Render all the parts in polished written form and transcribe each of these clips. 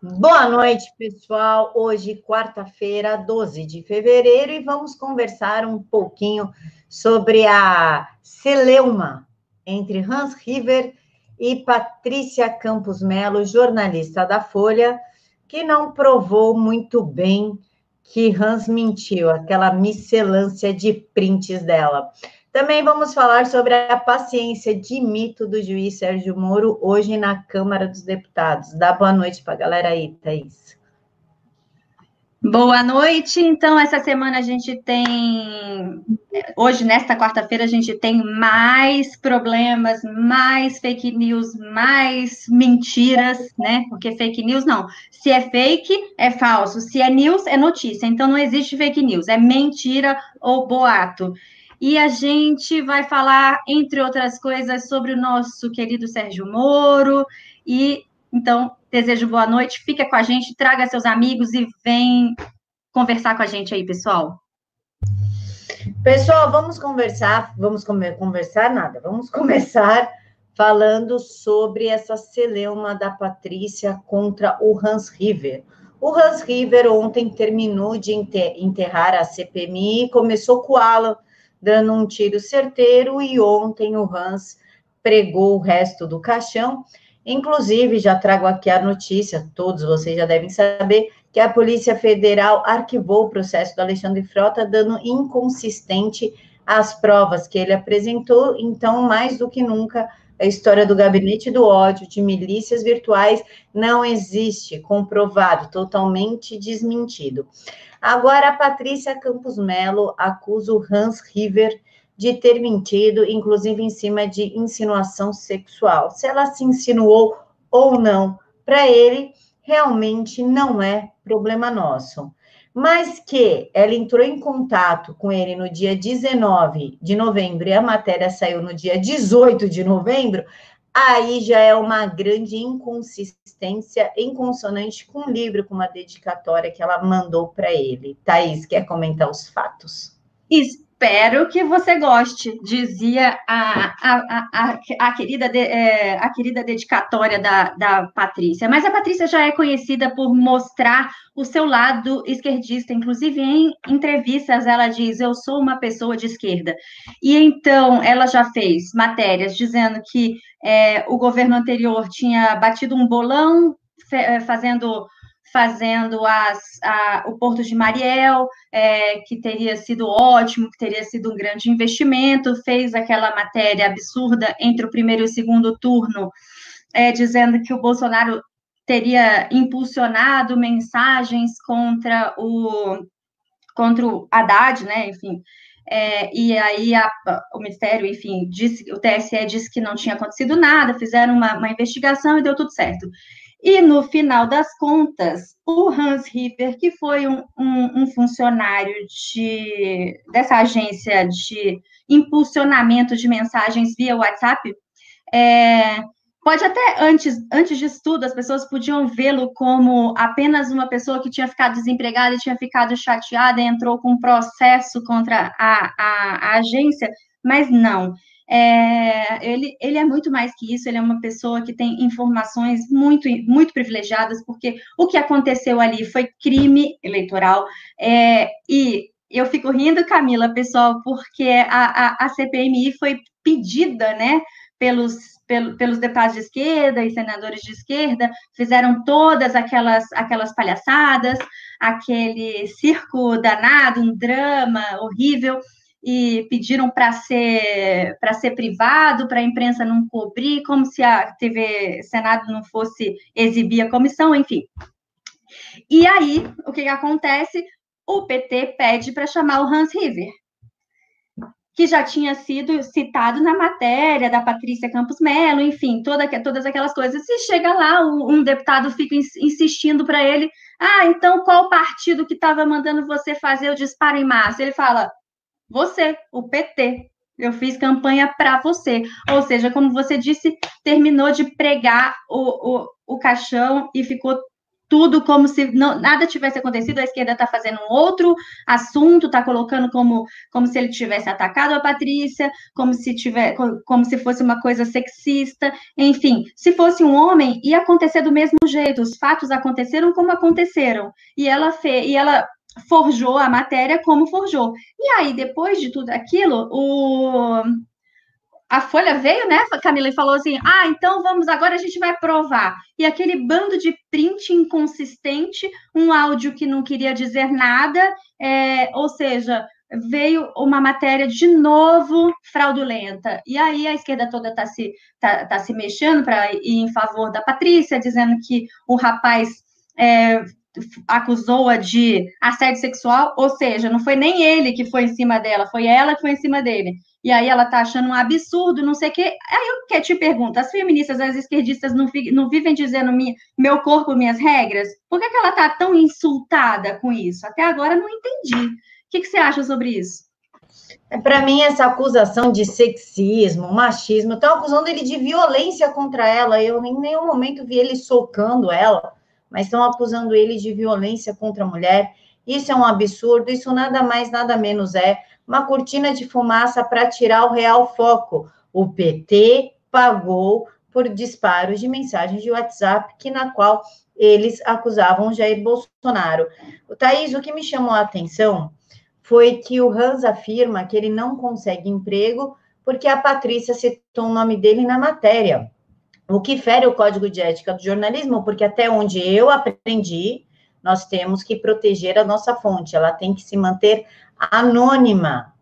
Boa noite, pessoal. Hoje, quarta-feira, 12 de fevereiro, e vamos conversar um pouquinho sobre a celeuma entre Hans River e Patrícia Campos Mello, jornalista da Folha, que não provou muito bem que Hans mentiu, aquela miscelância de prints dela. Também vamos falar sobre a paciência de mito do juiz Sérgio Moro hoje na Câmara dos Deputados. Dá boa noite para a galera aí, Thaís. Boa noite. Então, essa semana a gente tem... Hoje, nesta quarta-feira, a gente tem mais problemas, mais fake news, mais mentiras, né? Porque fake news, não. Se é fake, é falso. Se é news, é notícia. Então, não existe fake news. É mentira ou boato. E a gente vai falar, entre outras coisas, sobre o nosso querido Sérgio Moro. E, então, desejo boa noite, fica com a gente, traga seus amigos e vem conversar com a gente aí, pessoal. Pessoal, vamos começar falando sobre essa celeuma da Patrícia contra o Hans River. O Hans River ontem terminou de enterrar a CPMI e começou com o Alan, dando um tiro certeiro, e ontem o Hans pregou o resto do caixão. Inclusive, já trago aqui a notícia, todos vocês já devem saber, que a Polícia Federal arquivou o processo do Alexandre Frota, dando inconsistente as provas que ele apresentou. Então, mais do que nunca, a história do gabinete do ódio, de milícias virtuais, não existe, comprovado, totalmente desmentido. Agora, a Patrícia Campos Mello acusa o Hans River de ter mentido, inclusive em cima de insinuação sexual. Se ela se insinuou ou não, para ele, realmente não é problema nosso. Mas que ela entrou em contato com ele no dia 19 de novembro e a matéria saiu no dia 18 de novembro, aí já é uma grande inconsistência em consonante com um livro, com uma dedicatória que ela mandou para ele. Thaís, quer comentar os fatos? Espero que você goste, dizia a querida dedicatória da Patrícia. Mas a Patrícia já é conhecida por mostrar o seu lado esquerdista. Inclusive, em entrevistas, ela diz, eu sou uma pessoa de esquerda. E então, ela já fez matérias dizendo que o governo anterior tinha batido um bolão, fazendo o Porto de Mariel, que teria sido ótimo, que teria sido um grande investimento, fez aquela matéria absurda entre o primeiro e o segundo turno, dizendo que o Bolsonaro teria impulsionado mensagens contra o Haddad, né, enfim. E aí o Ministério, enfim, o TSE disse que não tinha acontecido nada, fizeram uma investigação e deu tudo certo. E, no final das contas, o Hans River, que foi um funcionário dessa agência de impulsionamento de mensagens via WhatsApp, pode até, antes disso tudo, as pessoas podiam vê-lo como apenas uma pessoa que tinha ficado desempregada e tinha ficado chateada e entrou com um processo contra a agência, mas não. Ele é muito mais que isso, ele é uma pessoa que tem informações muito, muito privilegiadas, porque o que aconteceu ali foi crime eleitoral, e eu fico rindo, Camila, pessoal, porque a CPMI foi pedida, né, pelos deputados de esquerda e senadores de esquerda, fizeram todas aquelas palhaçadas, aquele circo danado, um drama horrível, e pediram para ser privado, para a imprensa não cobrir, como se a TV Senado não fosse exibir a comissão, enfim. E aí, o que acontece? O PT pede para chamar o Hans River, que já tinha sido citado na matéria da Patrícia Campos Mello, enfim, todas aquelas coisas. E chega lá, um deputado fica insistindo para ele, então qual partido que estava mandando você fazer o disparo em massa? Ele fala... Você, o PT, eu fiz campanha para você. Ou seja, como você disse, terminou de pregar o caixão e ficou tudo como se não, nada tivesse acontecido, a esquerda está fazendo um outro assunto, está colocando como se ele tivesse atacado a Patrícia, como se fosse uma coisa sexista, enfim, se fosse um homem, ia acontecer do mesmo jeito, os fatos aconteceram como aconteceram, e ela forjou a matéria como forjou. E aí, depois de tudo aquilo, a Folha veio, né, Camila, e falou assim, então vamos, agora a gente vai provar. E aquele bando de print inconsistente, um áudio que não queria dizer nada, ou seja, veio uma matéria de novo fraudulenta. E aí a esquerda toda tá se mexendo para ir em favor da Patrícia, dizendo que o rapaz acusou-a de assédio sexual, ou seja, não foi nem ele que foi em cima dela, foi ela que foi em cima dele. E aí ela tá achando um absurdo, não sei o quê. Aí eu te pergunto, as feministas, as esquerdistas não vivem dizendo meu corpo, minhas regras? Por que ela tá tão insultada com isso? Até agora não entendi. O que você acha sobre isso? Para mim, essa acusação de sexismo, machismo, estão acusando ele de violência contra ela. Eu em nenhum momento vi ele socando ela, mas estão acusando ele de violência contra a mulher. Isso é um absurdo, isso nada mais, nada menos é uma cortina de fumaça para tirar o real foco. O PT pagou por disparos de mensagens de WhatsApp, na qual eles acusavam Jair Bolsonaro. Thaís, o que me chamou a atenção foi que o Hans afirma que ele não consegue emprego porque a Patrícia citou o nome dele na matéria, o que fere o Código de Ética do Jornalismo, porque até onde eu aprendi, nós temos que proteger a nossa fonte, ela tem que se manter anônima.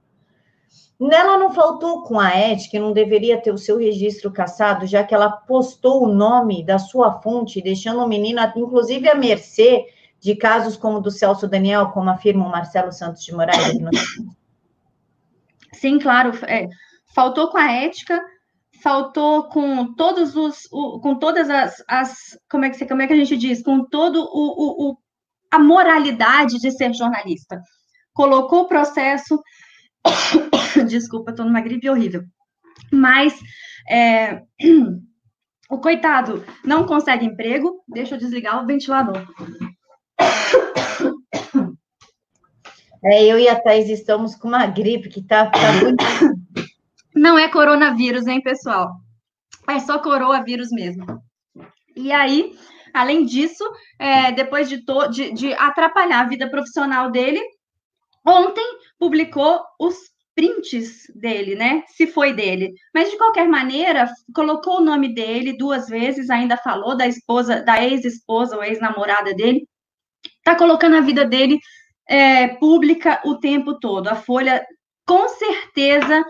Ela não faltou com a ética, não deveria ter o seu registro cassado, já que ela postou o nome da sua fonte, deixando o menino, inclusive, à mercê de casos como o do Celso Daniel, como afirma o Marcelo Santos de Moraes. Sim, claro, faltou com a ética, faltou com a moralidade de ser jornalista. Colocou o processo, desculpa, estou numa gripe horrível, mas o coitado não consegue emprego, deixa eu desligar o ventilador. Eu e a Thaís estamos com uma gripe que tá muito... Não é coronavírus, hein, pessoal? É só coronavírus mesmo. E aí, além disso, depois de atrapalhar a vida profissional dele, ontem publicou os prints dele, né? Se foi dele. Mas, de qualquer maneira, colocou o nome dele 2 vezes, ainda falou da esposa, da ex-esposa ou ex-namorada dele. Tá colocando a vida dele pública o tempo todo. A Folha, com certeza...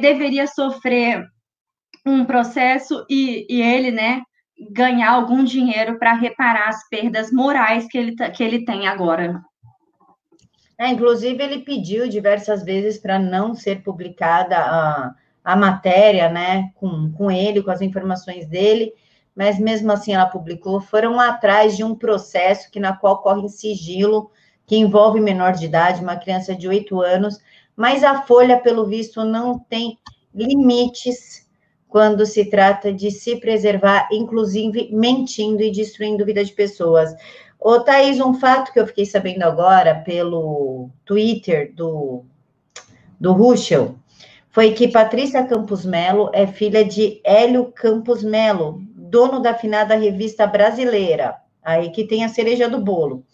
deveria sofrer um processo e ele, né, ganhar algum dinheiro para reparar as perdas morais que ele tem agora. Inclusive, ele pediu diversas vezes para não ser publicada a matéria, né, com ele, com as informações dele, mas mesmo assim ela publicou. Foram atrás de um processo na qual corre em sigilo, que envolve menor de idade, uma criança de 8 anos, mas a Folha, pelo visto, não tem limites quando se trata de se preservar, inclusive mentindo e destruindo a vida de pessoas. Ô, Thaís, um fato que eu fiquei sabendo agora pelo Twitter do Ruschel foi que Patrícia Campos Mello é filha de Hélio Campos Mello, dono da finada revista brasileira, aí que tem a cereja do bolo,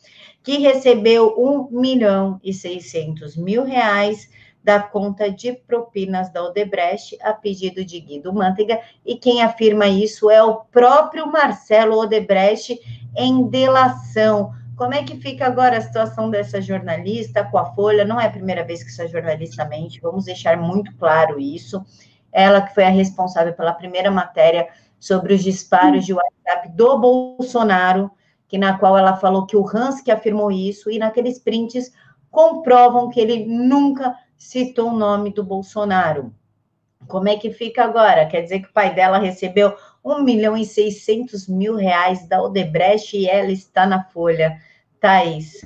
que recebeu R$1.600.000 da conta de propinas da Odebrecht a pedido de Guido Mantega, e quem afirma isso é o próprio Marcelo Odebrecht em delação. Como é que fica agora a situação dessa jornalista com a Folha? Não é a primeira vez que essa jornalista mente, vamos deixar muito claro isso. Ela que foi a responsável pela primeira matéria sobre os disparos de WhatsApp do Bolsonaro, na qual ela falou que o Hans que afirmou isso, e naqueles prints comprovam que ele nunca citou o nome do Bolsonaro. Como é que fica agora? Quer dizer que o pai dela recebeu R$1.600.000 da Odebrecht e ela está na Folha. Thaís.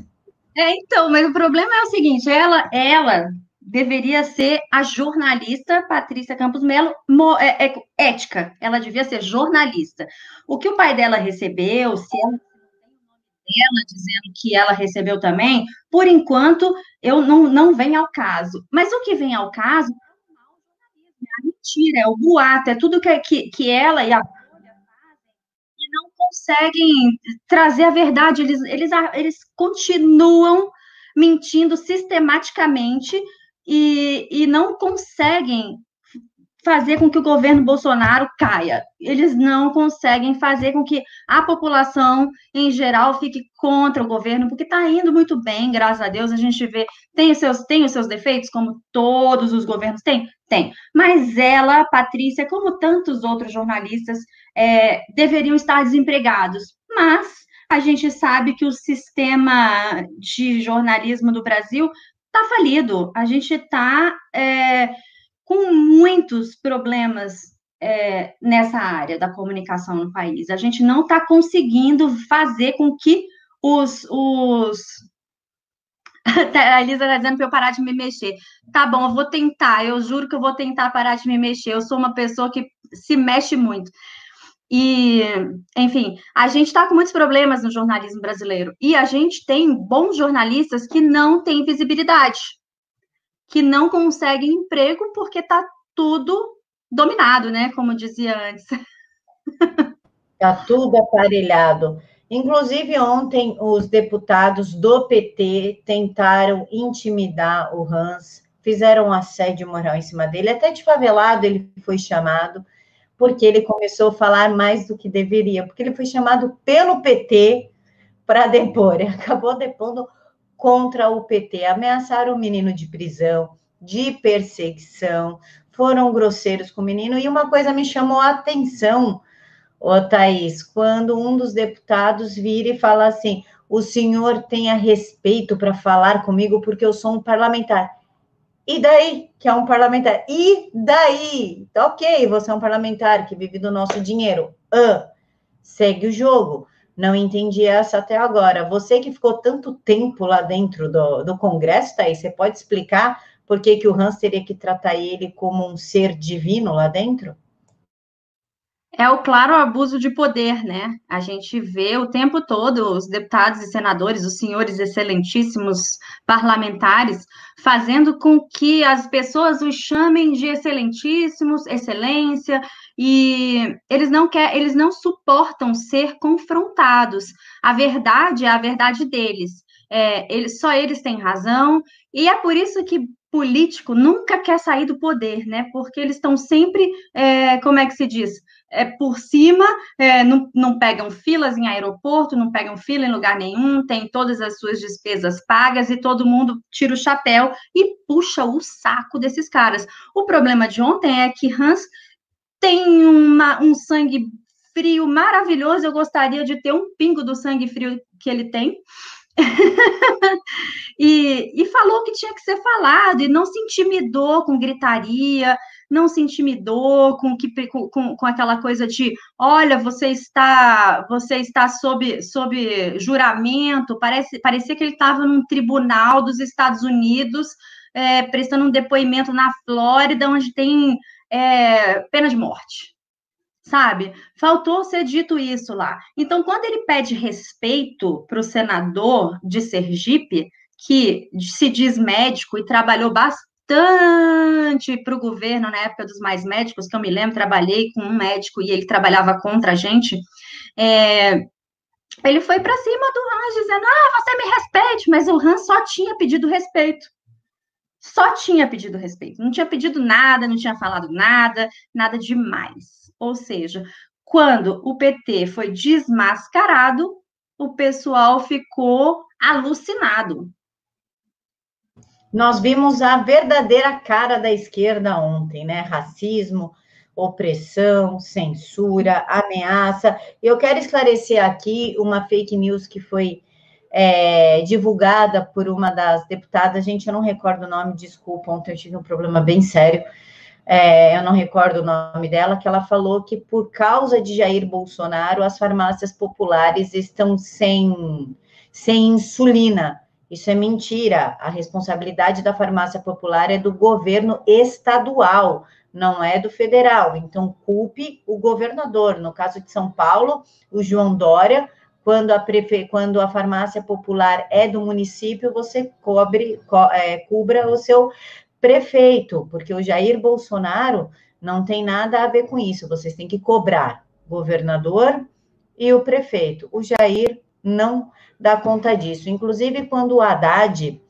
Então, mas o problema é o seguinte, ela deveria ser a jornalista Patrícia Campos Mello ética. Ela devia ser jornalista. O que o pai dela recebeu, se ela dela, dizendo que ela recebeu também, por enquanto, não vem ao caso. Mas o que vem ao caso é a mentira, é o boato, é tudo que ela e a Folha fazem e não conseguem trazer a verdade. Eles continuam mentindo sistematicamente e não conseguem fazer com que o governo Bolsonaro caia. Eles não conseguem fazer com que a população, em geral, fique contra o governo, porque está indo muito bem, graças a Deus, a gente vê, tem os seus defeitos, como todos os governos têm? Tem. Mas ela, Patrícia, como tantos outros jornalistas, deveriam estar desempregados. Mas a gente sabe que o sistema de jornalismo do Brasil está falido. A gente está... com muitos problemas nessa área da comunicação no país. A gente não está conseguindo fazer com que os... A Elisa está dizendo para eu parar de me mexer. Tá bom, eu vou tentar, eu juro que eu vou tentar parar de me mexer. Eu sou uma pessoa que se mexe muito. E, enfim, a gente está com muitos problemas no jornalismo brasileiro. E a gente tem bons jornalistas que não têm visibilidade, que não conseguem emprego porque está tudo dominado, né? Como dizia antes. Está tudo aparelhado. Inclusive, ontem, os deputados do PT tentaram intimidar o Hans, fizeram um assédio moral em cima dele, até de favelado ele foi chamado, porque ele começou a falar mais do que deveria, porque ele foi chamado pelo PT para depor, ele acabou depondo contra o PT, ameaçaram o menino de prisão, de perseguição, foram grosseiros com o menino, e uma coisa me chamou a atenção, Thaís, quando um dos deputados vira e fala assim, o senhor tenha respeito para falar comigo, porque eu sou um parlamentar. E daí? Que é um parlamentar. E daí? Tá, ok, você é um parlamentar que vive do nosso dinheiro. Segue o jogo. Não entendi essa até agora. Você que ficou tanto tempo lá dentro do Congresso, Thaís, você pode explicar por que o Hans teria que tratar ele como um ser divino lá dentro? É o claro abuso de poder, né? A gente vê o tempo todo os deputados e senadores, os senhores excelentíssimos parlamentares, fazendo com que as pessoas os chamem de excelentíssimos, excelência, e eles não suportam ser confrontados. A verdade é a verdade deles. Só eles têm razão, e é por isso que político nunca quer sair do poder, né? Porque eles estão sempre, como é que se diz? Por cima, não pegam filas em aeroporto, não pegam fila em lugar nenhum, tem todas as suas despesas pagas e todo mundo tira o chapéu e puxa o saco desses caras. O problema de ontem é que Hans tem um sangue frio maravilhoso, eu gostaria de ter um pingo do sangue frio que ele tem, e falou o que tinha que ser falado, e não se intimidou com gritaria, não se intimidou com aquela coisa de, olha, você está sob juramento, parecia que ele estava num tribunal dos Estados Unidos, prestando um depoimento na Flórida, onde tem pena de morte, sabe? Faltou ser dito isso lá. Então, quando ele pede respeito para o senador de Sergipe, que se diz médico e trabalhou bastante para o governo na época dos Mais Médicos, que eu me lembro, trabalhei com um médico e ele trabalhava contra a gente, ele foi para cima do Hans dizendo, você me respeite, mas o Hans só tinha pedido respeito. Só tinha pedido respeito, não tinha pedido nada, não tinha falado nada, nada demais. Ou seja, quando o PT foi desmascarado, o pessoal ficou alucinado. Nós vimos a verdadeira cara da esquerda ontem, né? Racismo, opressão, censura, ameaça. Eu quero esclarecer aqui uma fake news que foi divulgada por uma das deputadas, gente, eu não recordo o nome, desculpa, ontem eu tive um problema bem sério, eu não recordo o nome dela, que ela falou que por causa de Jair Bolsonaro, as farmácias populares estão sem insulina. Isso é mentira, a responsabilidade da farmácia popular é do governo estadual, não é do federal, então culpe o governador, no caso de São Paulo, o João Dória, quando a farmácia popular é do município, você cubra o seu prefeito, porque o Jair Bolsonaro não tem nada a ver com isso. Vocês têm que cobrar governador e o prefeito. O Jair não dá conta disso. Inclusive, quando o Haddad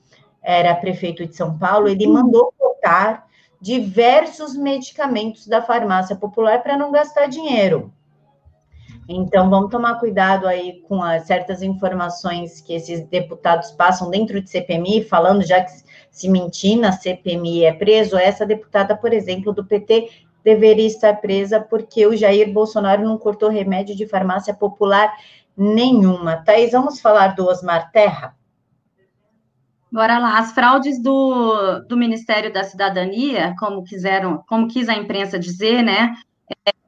era prefeito de São Paulo, ele mandou cortar diversos medicamentos da farmácia popular para não gastar dinheiro. Então, vamos tomar cuidado aí com certas informações que esses deputados passam dentro de CPMI, falando já que se mentir na CPMI é preso. Essa deputada, por exemplo, do PT, deveria estar presa porque o Jair Bolsonaro não cortou remédio de farmácia popular nenhuma. Thaís, vamos falar do Osmar Terra? Bora lá. As fraudes do Ministério da Cidadania, como quis a imprensa dizer, né?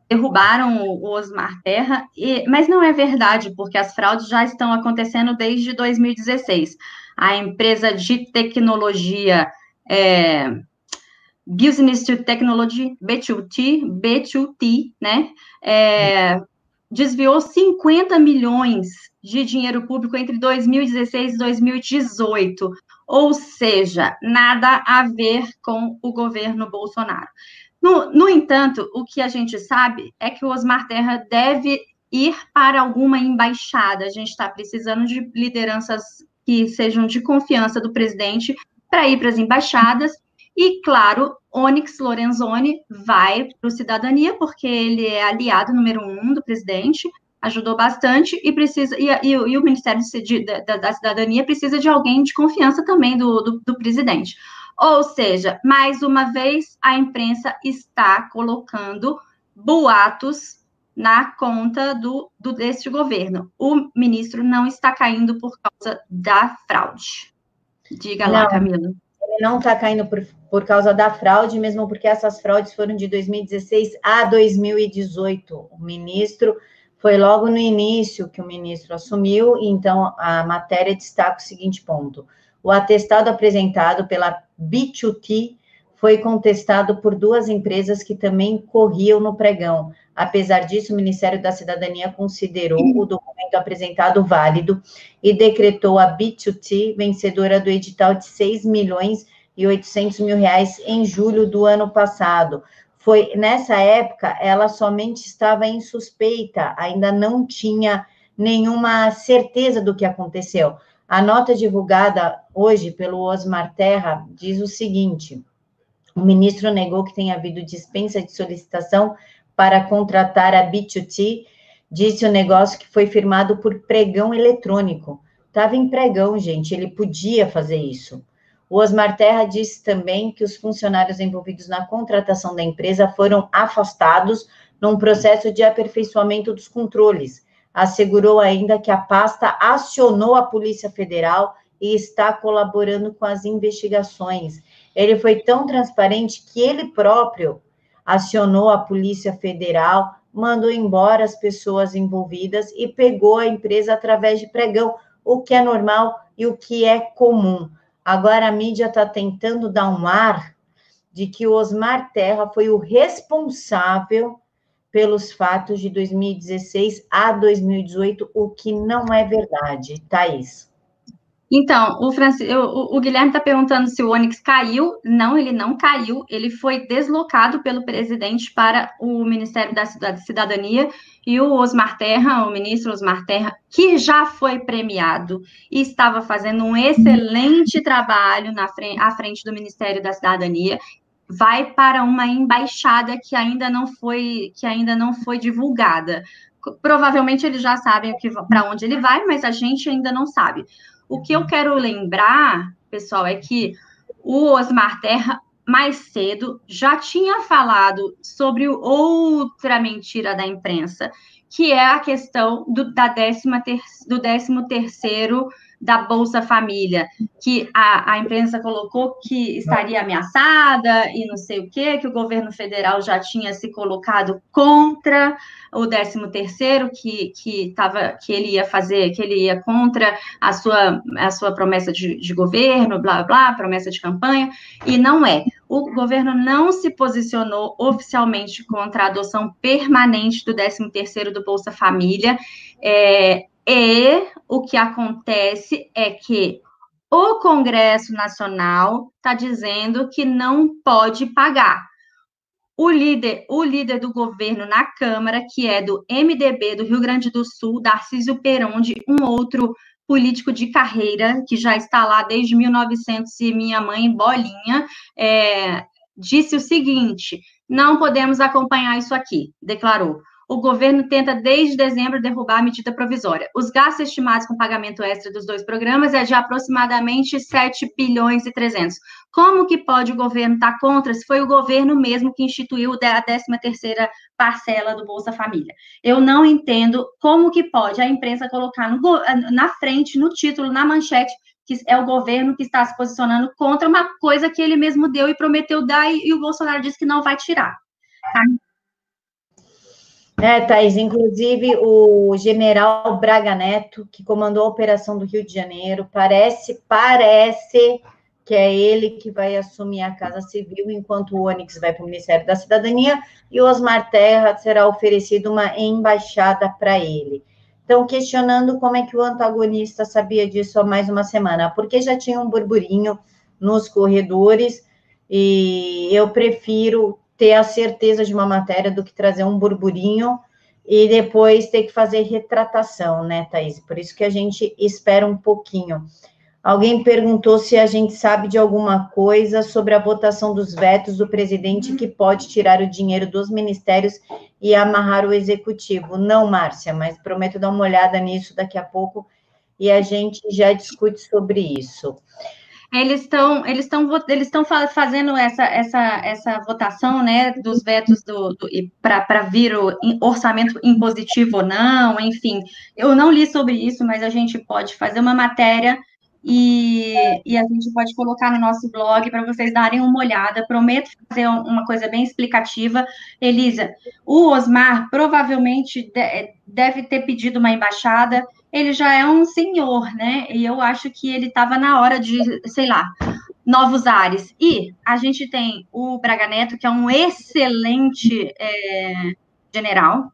Derrubaram o Osmar Terra, mas não é verdade, porque as fraudes já estão acontecendo desde 2016. A empresa de tecnologia Business to Technology, B2T, né? Desviou 50 milhões de dinheiro público entre 2016 e 2018, ou seja, nada a ver com o governo Bolsonaro. No entanto, o que a gente sabe é que o Osmar Terra deve ir para alguma embaixada. A gente está precisando de lideranças que sejam de confiança do presidente para ir para as embaixadas. E, claro, Onyx Lorenzoni vai para o Cidadania, porque ele é aliado número 1 do presidente, ajudou bastante, e o Ministério da Cidadania precisa de alguém de confiança também do presidente. Ou seja, mais uma vez, a imprensa está colocando boatos na conta deste governo. O ministro não está caindo por causa da fraude. Diga lá, Camila. Ele não está caindo por causa da fraude, mesmo porque essas fraudes foram de 2016 a 2018. O ministro foi logo no início que o ministro assumiu, então a matéria destaca o seguinte ponto. O atestado apresentado pela B2T foi contestado por duas empresas que também corriam no pregão. Apesar disso, o Ministério da Cidadania considerou o documento apresentado válido e decretou a B2T vencedora do edital de R$ 6.800.000 em julho do ano passado. Foi nessa época, ela somente estava em suspeita, ainda não tinha nenhuma certeza do que aconteceu. A nota divulgada hoje pelo Osmar Terra diz o seguinte: o ministro negou que tenha havido dispensa de solicitação para contratar a B2T, disse o negócio que foi firmado por pregão eletrônico. Estava em pregão, gente, ele podia fazer isso. O Osmar Terra disse também que os funcionários envolvidos na contratação da empresa foram afastados num processo de aperfeiçoamento dos controles. Assegurou ainda que a pasta acionou a Polícia Federal e está colaborando com as investigações. Ele foi tão transparente que ele próprio acionou a Polícia Federal, mandou embora as pessoas envolvidas e pegou a empresa através de pregão, o que é normal e o que é comum. Agora a mídia está tentando dar um ar de que o Osmar Terra foi o responsável pelos fatos de 2016 a 2018, o que não é verdade. Thaís. Então, o Guilherme está perguntando se o Onyx caiu. Não, ele não caiu. Ele foi deslocado pelo presidente para o Ministério da Cidadania e o Osmar Terra, o ministro Osmar Terra, que já foi premiado e estava fazendo um excelente trabalho à frente do Ministério da Cidadania, vai para uma embaixada que ainda não foi divulgada. Provavelmente eles já sabem para onde ele vai, mas a gente ainda não sabe. O que eu quero lembrar, pessoal, é que o Osmar Terra, mais cedo, já tinha falado sobre outra mentira da imprensa, que é a questão do 13º da Bolsa Família, que a imprensa colocou que estaria ameaçada e não sei o quê, que o governo federal já tinha se colocado contra o 13º, que ele ia contra a sua promessa de governo, blá, blá, promessa de campanha, e não é. O governo não se posicionou oficialmente contra a adoção permanente do 13º do Bolsa Família. E o que acontece é que o Congresso Nacional está dizendo que não pode pagar. O líder do governo na Câmara, que é do MDB do Rio Grande do Sul, Darcísio Perondi, um outro político de carreira, que já está lá desde 1900 e minha mãe bolinha, disse o seguinte: não podemos acompanhar isso aqui, declarou. O governo tenta, desde dezembro, derrubar a medida provisória. Os gastos estimados com pagamento extra dos dois programas é de aproximadamente 7 bilhões e 300. Como que pode o governo estar contra se foi o governo mesmo que instituiu a 13ª parcela do Bolsa Família? Eu não entendo como que pode a imprensa colocar na frente, no título, na manchete, que é o governo que está se posicionando contra uma coisa que ele mesmo deu e prometeu dar e o Bolsonaro disse que não vai tirar. Tá? Thaís, inclusive o general Braga Neto, que comandou a operação do Rio de Janeiro, parece que é ele que vai assumir a Casa Civil, enquanto o Onyx vai para o Ministério da Cidadania e o Osmar Terra será oferecido uma embaixada para ele. Então, questionando como é que o antagonista sabia disso há mais uma semana, porque já tinha um burburinho nos corredores e eu prefiro ter a certeza de uma matéria do que trazer um burburinho e depois ter que fazer retratação, né, Thaís? Por isso que a gente espera um pouquinho. Alguém perguntou se a gente sabe de alguma coisa sobre a votação dos vetos do presidente que pode tirar o dinheiro dos ministérios e amarrar o executivo. Não, Márcia, mas prometo dar uma olhada nisso daqui a pouco e a gente já discute sobre isso. Eles estão fazendo essa votação, né, dos vetos para vir o orçamento impositivo ou não, enfim. Eu não li sobre isso, mas a gente pode fazer uma matéria e a gente pode colocar no nosso blog para vocês darem uma olhada. Prometo fazer uma coisa bem explicativa. Elisa, o Osmar provavelmente deve ter pedido uma embaixada. Ele já é um senhor, né? E eu acho que ele estava na hora de, sei lá, novos ares. E a gente tem o Braga Neto, que é um excelente general.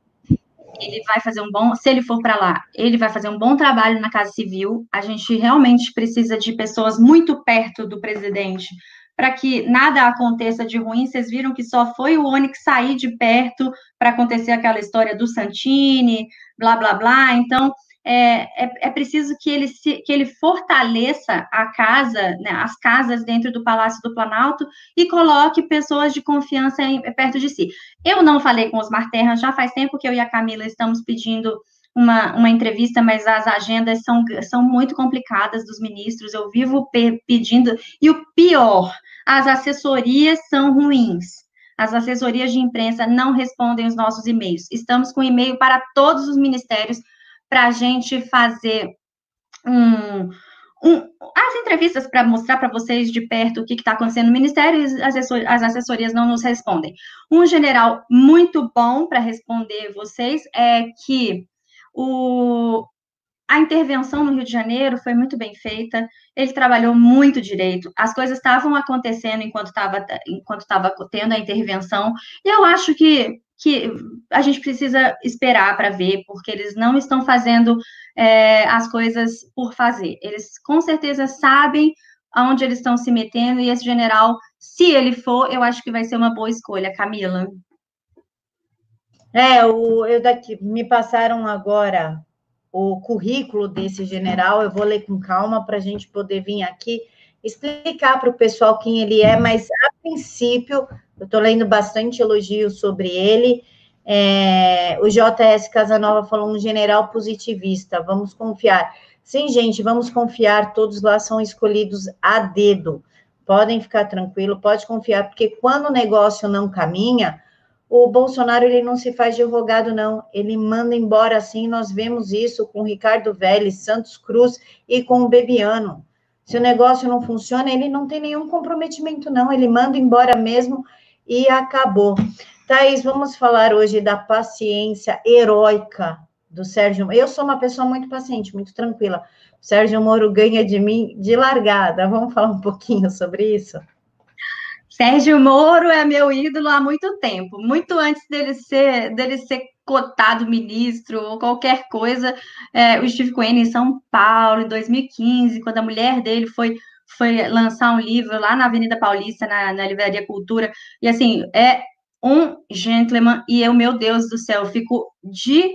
Ele vai fazer se ele for para lá, ele vai fazer um bom trabalho na Casa Civil. A gente realmente precisa de pessoas muito perto do presidente para que nada aconteça de ruim. Vocês viram que só foi o Onyx sair de perto para acontecer aquela história do Santini, blá, blá, blá. Então, é preciso que ele fortaleça a casa, né, as casas dentro do Palácio do Planalto e coloque pessoas de confiança perto de si. Eu não falei com Osmar Terra, já faz tempo que eu e a Camila estamos pedindo uma entrevista, mas as agendas são muito complicadas dos ministros, eu vivo pedindo, e o pior, as assessorias são ruins. As assessorias de imprensa não respondem os nossos e-mails. Estamos com e-mail para todos os ministérios, para a gente fazer as entrevistas para mostrar para vocês de perto o que está acontecendo no Ministério e as assessorias não nos respondem. Um general muito bom para responder vocês é que a intervenção no Rio de Janeiro foi muito bem feita, ele trabalhou muito direito, as coisas estavam acontecendo enquanto estava tendo a intervenção, e eu acho que a gente precisa esperar para ver, porque eles não estão fazendo as coisas por fazer. Eles, com certeza, sabem aonde eles estão se metendo, e esse general, se ele for, eu acho que vai ser uma boa escolha, Camila. Me passaram agora o currículo desse general, eu vou ler com calma para a gente poder vir aqui explicar para o pessoal quem ele é, mas, a princípio, eu estou lendo bastante elogios sobre ele. O JS Casanova falou um general positivista. Vamos confiar. Sim, gente, vamos confiar. Todos lá são escolhidos a dedo. Podem ficar tranquilo, pode confiar, porque quando o negócio não caminha, o Bolsonaro ele não se faz de rogado, não. Ele manda embora assim. Nós vemos isso com Ricardo Vélez, Santos Cruz e com o Bebiano. Se o negócio não funciona, ele não tem nenhum comprometimento, não. Ele manda embora mesmo. E acabou. Thaís, vamos falar hoje da paciência heróica do Sérgio Moro. Eu sou uma pessoa muito paciente, muito tranquila. O Sérgio Moro ganha de mim de largada. Vamos falar um pouquinho sobre isso? Sérgio Moro é meu ídolo há muito tempo. Muito antes dele ser cotado ministro ou qualquer coisa. O Steve Cohen em São Paulo, em 2015, quando a mulher dele foi lançar um livro lá na Avenida Paulista, na Livraria Cultura, e assim, é um gentleman, e eu, meu Deus do céu, fico de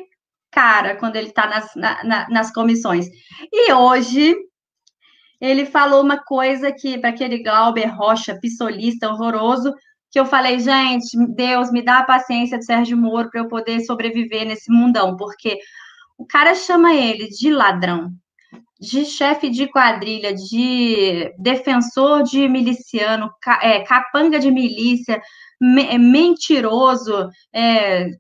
cara quando ele está nas comissões. E hoje ele falou uma coisa que, para aquele Glauber Rocha, pissolista, horroroso, que eu falei, gente, Deus, me dá a paciência do Sérgio Moro para eu poder sobreviver nesse mundão, porque o cara chama ele de ladrão, de chefe de quadrilha, de defensor de miliciano, capanga de milícia, mentiroso,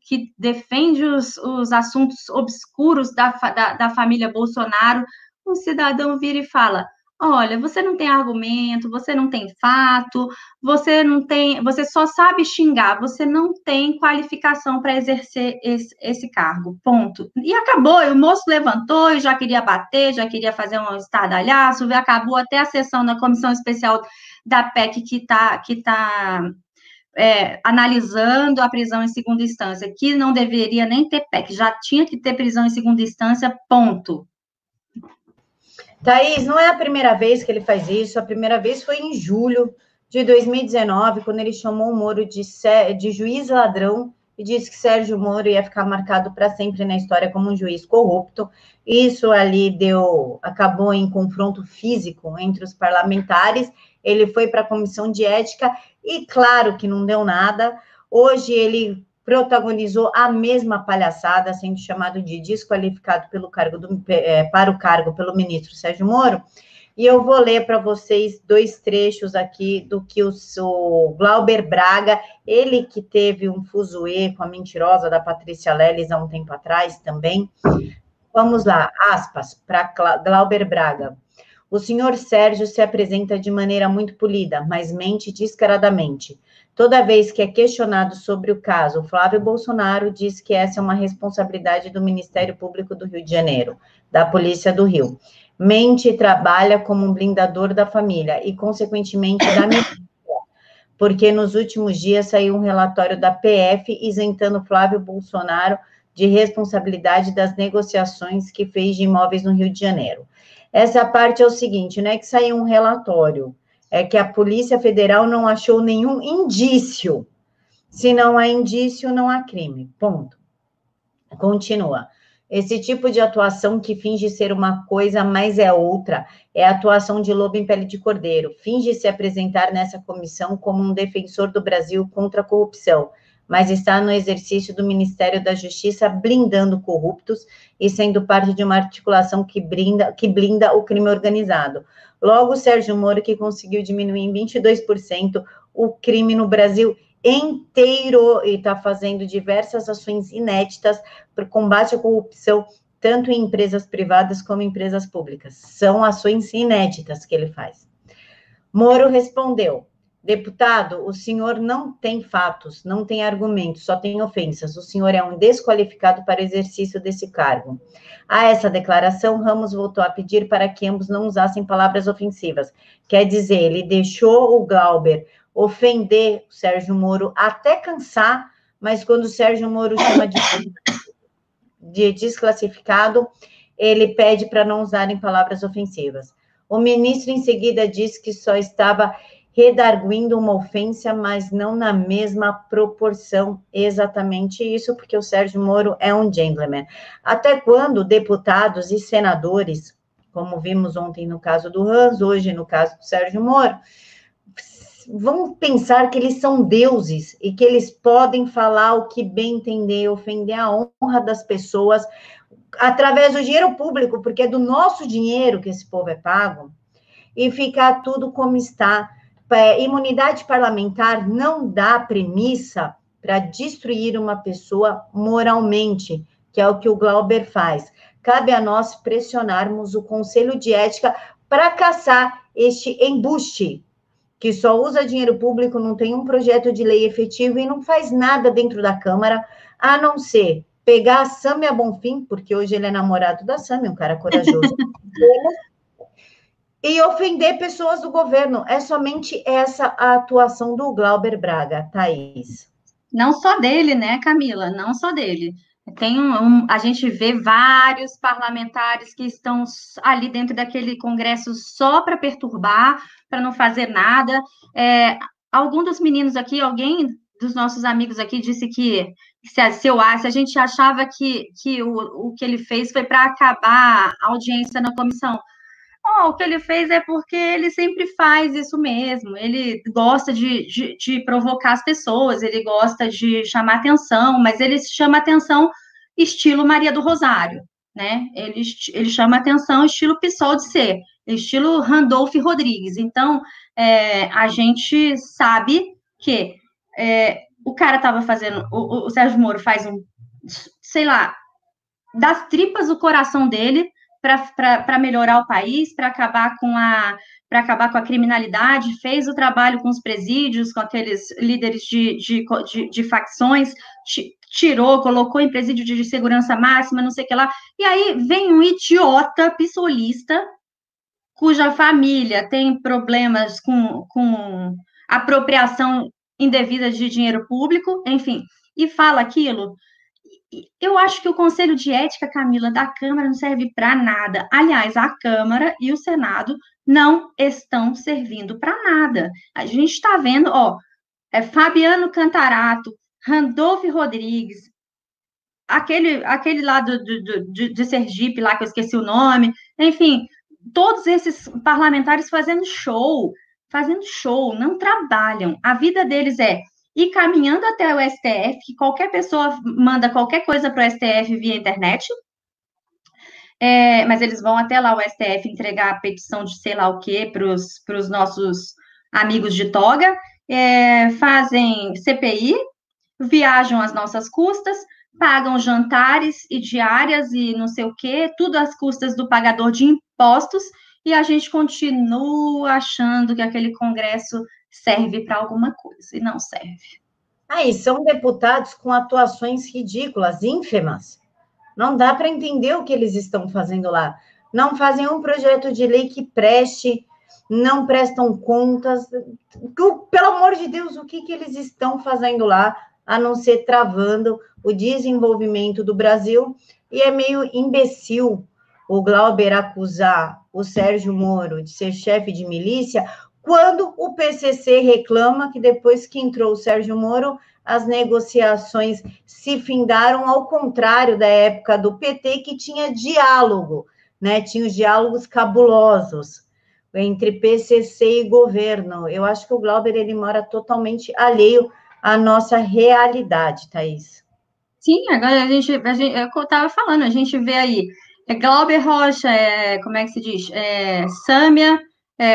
que defende os assuntos obscuros da família Bolsonaro. Um cidadão vira e fala: olha, você não tem argumento, você não tem fato, você só sabe xingar, você não tem qualificação para exercer esse cargo, ponto. E acabou, e o moço levantou e já queria bater, já queria fazer um estardalhaço, acabou até a sessão da Comissão Especial da PEC que está analisando a prisão em segunda instância, que não deveria nem ter PEC, já tinha que ter prisão em segunda instância, ponto. Thaís, não é a primeira vez que ele faz isso. A primeira vez foi em julho de 2019, quando ele chamou o Moro de juiz ladrão e disse que Sérgio Moro ia ficar marcado para sempre na história como um juiz corrupto. Isso ali acabou em confronto físico entre os parlamentares. Ele foi para a comissão de ética e, claro, que não deu nada. Hoje ele protagonizou a mesma palhaçada, sendo chamado de desqualificado para o cargo pelo ministro Sérgio Moro. E eu vou ler para vocês dois trechos aqui do que o Glauber Braga, ele que teve um fuzuê com a mentirosa da Patrícia Lelis há um tempo atrás também. Vamos lá, aspas, para Glauber Braga. O senhor Sérgio se apresenta de maneira muito polida, mas mente descaradamente. Toda vez que é questionado sobre o caso, Flávio Bolsonaro diz que essa é uma responsabilidade do Ministério Público do Rio de Janeiro, da Polícia do Rio. Mente e trabalha como um blindador da família e, consequentemente, da mentira, porque nos últimos dias saiu um relatório da PF isentando Flávio Bolsonaro de responsabilidade das negociações que fez de imóveis no Rio de Janeiro. Essa parte é o seguinte, não é que saiu um relatório, é que a Polícia Federal não achou nenhum indício. Se não há indício, não há crime, ponto. Continua. Esse tipo de atuação que finge ser uma coisa, mas é outra, é a atuação de lobo em pele de cordeiro. Finge se apresentar nessa comissão como um defensor do Brasil contra a corrupção, mas está no exercício do Ministério da Justiça blindando corruptos e sendo parte de uma articulação que blinda o crime organizado. Logo, Sérgio Moro, que conseguiu diminuir em 22% o crime no Brasil inteiro e está fazendo diversas ações inéditas para o combate à corrupção, tanto em empresas privadas como em empresas públicas. São ações inéditas que ele faz. Moro respondeu: deputado, o senhor não tem fatos, não tem argumentos, só tem ofensas. O senhor é um desqualificado para o exercício desse cargo. A essa declaração, Ramos voltou a pedir para que ambos não usassem palavras ofensivas. Quer dizer, ele deixou o Glauber ofender o Sérgio Moro até cansar, mas quando o Sérgio Moro chama de desclassificado, ele pede para não usarem palavras ofensivas. O ministro, em seguida, disse que só estava redarguindo uma ofensa, mas não na mesma proporção, exatamente isso, porque o Sérgio Moro é um gentleman. Até quando deputados e senadores, como vimos ontem no caso do Hans, hoje no caso do Sérgio Moro, vão pensar que eles são deuses e que eles podem falar o que bem entender, ofender a honra das pessoas através do dinheiro público, porque é do nosso dinheiro que esse povo é pago, e ficar tudo como está. Imunidade parlamentar não dá premissa para destruir uma pessoa moralmente, que é o que o Glauber faz. Cabe a nós pressionarmos o Conselho de Ética para caçar este embuste, que só usa dinheiro público, não tem um projeto de lei efetivo e não faz nada dentro da Câmara, a não ser pegar a Sâmia Bonfim, porque hoje ele é namorado da Sâmia, um cara corajoso, e ofender pessoas do governo. É somente essa a atuação do Glauber Braga, Thaís. Não só dele, né, Camila? Não só dele. Tem a gente vê vários parlamentares que estão ali dentro daquele congresso só para perturbar, para não fazer nada. Algum dos meninos aqui, alguém dos nossos amigos aqui disse que se a gente achava que o que ele fez foi para acabar a audiência na comissão. O que ele fez é porque ele sempre faz isso mesmo, ele gosta de provocar as pessoas, ele gosta de chamar atenção, mas ele chama atenção estilo Maria do Rosário, né? Ele chama atenção estilo PSOL de C, estilo Randolfe Rodrigues. Então, a gente sabe que o cara estava fazendo, o Sérgio Moro faz sei lá, das tripas do coração dele, para melhorar o país, para acabar com a criminalidade, fez o trabalho com os presídios, com aqueles líderes de facções, tirou, colocou em presídio de segurança máxima, não sei o que lá, e aí vem um idiota pissolista, cuja família tem problemas com apropriação indevida de dinheiro público, enfim, e fala aquilo. Eu acho que o Conselho de Ética, Camila, da Câmara não serve para nada. Aliás, a Câmara e o Senado não estão servindo para nada. A gente está vendo, Fabiano Cantarato, Randolfe Rodrigues, aquele lá de Sergipe, lá que eu esqueci o nome, enfim, todos esses parlamentares fazendo show, não trabalham. A vida deles e caminhando até o STF, que qualquer pessoa manda qualquer coisa para o STF via internet, mas eles vão até lá o STF entregar a petição de sei lá o quê para os nossos amigos de toga, fazem CPI, viajam às nossas custas, pagam jantares e diárias e não sei o quê, tudo às custas do pagador de impostos, e a gente continua achando que aquele congresso serve para alguma coisa, e não serve. Aí, são deputados com atuações ridículas, ínfimas. Não dá para entender o que eles estão fazendo lá. Não fazem um projeto de lei que preste, não prestam contas. Pelo amor de Deus, o que eles estão fazendo lá, a não ser travando o desenvolvimento do Brasil? E é meio imbecil o Glauber acusar o Sérgio Moro de ser chefe de milícia, quando o PCC reclama que depois que entrou o Sérgio Moro, as negociações se findaram, ao contrário da época do PT, que tinha diálogo, né? Tinha os diálogos cabulosos entre PCC e governo. Eu acho que o Glauber, ele mora totalmente alheio à nossa realidade, Thaís. Sim, agora a gente eu estava falando, a gente vê aí, Glauber Rocha, como é que se diz? Sâmia...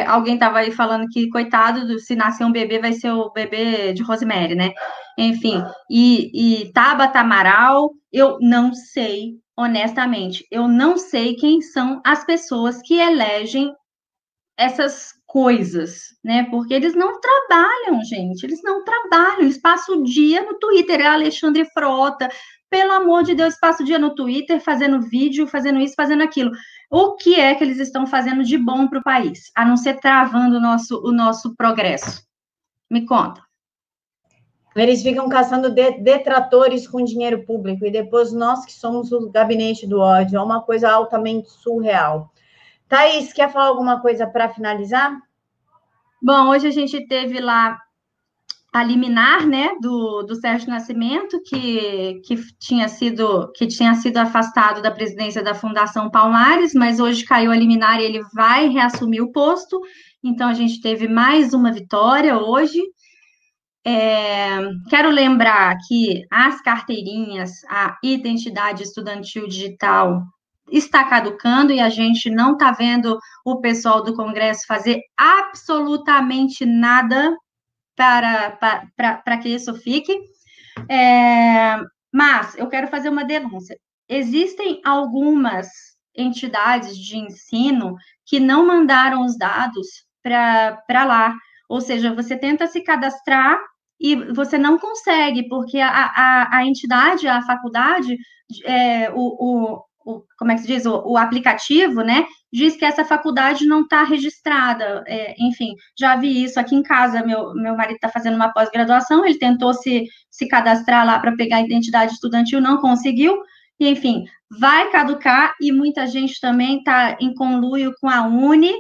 alguém estava aí falando que, coitado, se nascer um bebê, vai ser o bebê de Rosemary, né? Enfim, e Tabata Amaral, eu não sei, honestamente, eu não sei quem são as pessoas que elegem essas coisas, né? Porque eles não trabalham, gente, eles não trabalham, eles passam o dia no Twitter, Alexandre Frota, pelo amor de Deus, passa o dia no Twitter, fazendo vídeo, fazendo isso, fazendo aquilo. O que é que eles estão fazendo de bom para o país, a não ser travando o nosso progresso? Me conta. Eles ficam caçando detratores com dinheiro público, e depois nós que somos o gabinete do ódio. É uma coisa altamente surreal. Thaís, quer falar alguma coisa para finalizar? Bom, hoje a gente teve lá a liminar, né, do Sérgio Nascimento, que tinha sido afastado da presidência da Fundação Palmares, mas hoje caiu a liminar e ele vai reassumir o posto. Então, a gente teve mais uma vitória hoje. Quero lembrar que as carteirinhas, a identidade estudantil digital está caducando e a gente não está vendo o pessoal do Congresso fazer absolutamente nada para que isso fique, mas eu quero fazer uma denúncia. Existem algumas entidades de ensino que não mandaram os dados para lá, ou seja, você tenta se cadastrar e você não consegue, porque a entidade, a faculdade, o aplicativo, né, diz que essa faculdade não está registrada, enfim, já vi isso aqui em casa, meu marido está fazendo uma pós-graduação, ele tentou se cadastrar lá para pegar a identidade estudantil, não conseguiu, e, enfim, vai caducar, e muita gente também está em conluio com a Uni,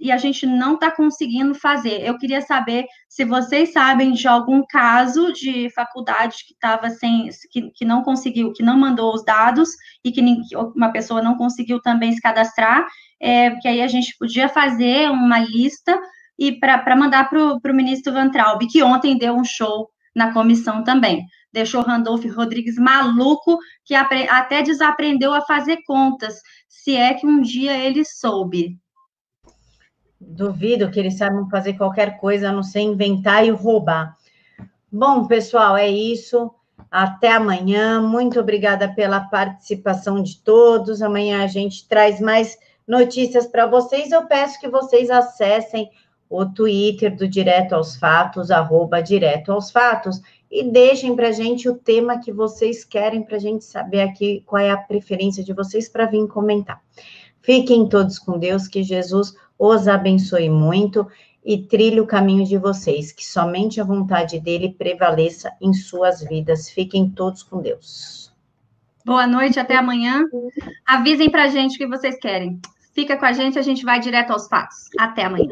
e a gente não está conseguindo fazer. Eu queria saber se vocês sabem de algum caso de faculdade que estava sem, que não conseguiu, que não mandou os dados e que uma pessoa não conseguiu também se cadastrar, porque aí a gente podia fazer uma lista e para mandar para o ministro Weintraub, que ontem deu um show na comissão também. Deixou Randolfe Rodrigues maluco, que até desaprendeu a fazer contas, se é que um dia ele soube. Duvido que eles saibam fazer qualquer coisa, a não ser inventar e roubar. Bom, pessoal, é isso. Até amanhã. Muito obrigada pela participação de todos. Amanhã a gente traz mais notícias para vocês. Eu peço que vocês acessem o Twitter do Direto aos Fatos, @Direto aos Fatos, e deixem para a gente o tema que vocês querem, para a gente saber aqui qual é a preferência de vocês para vir comentar. Fiquem todos com Deus, que Jesus os abençoe muito e trilhe o caminho de vocês, que somente a vontade dele prevaleça em suas vidas. Fiquem todos com Deus. Boa noite, até amanhã. Avisem pra gente o que vocês querem. Fica com a gente vai direto aos fatos. Até amanhã.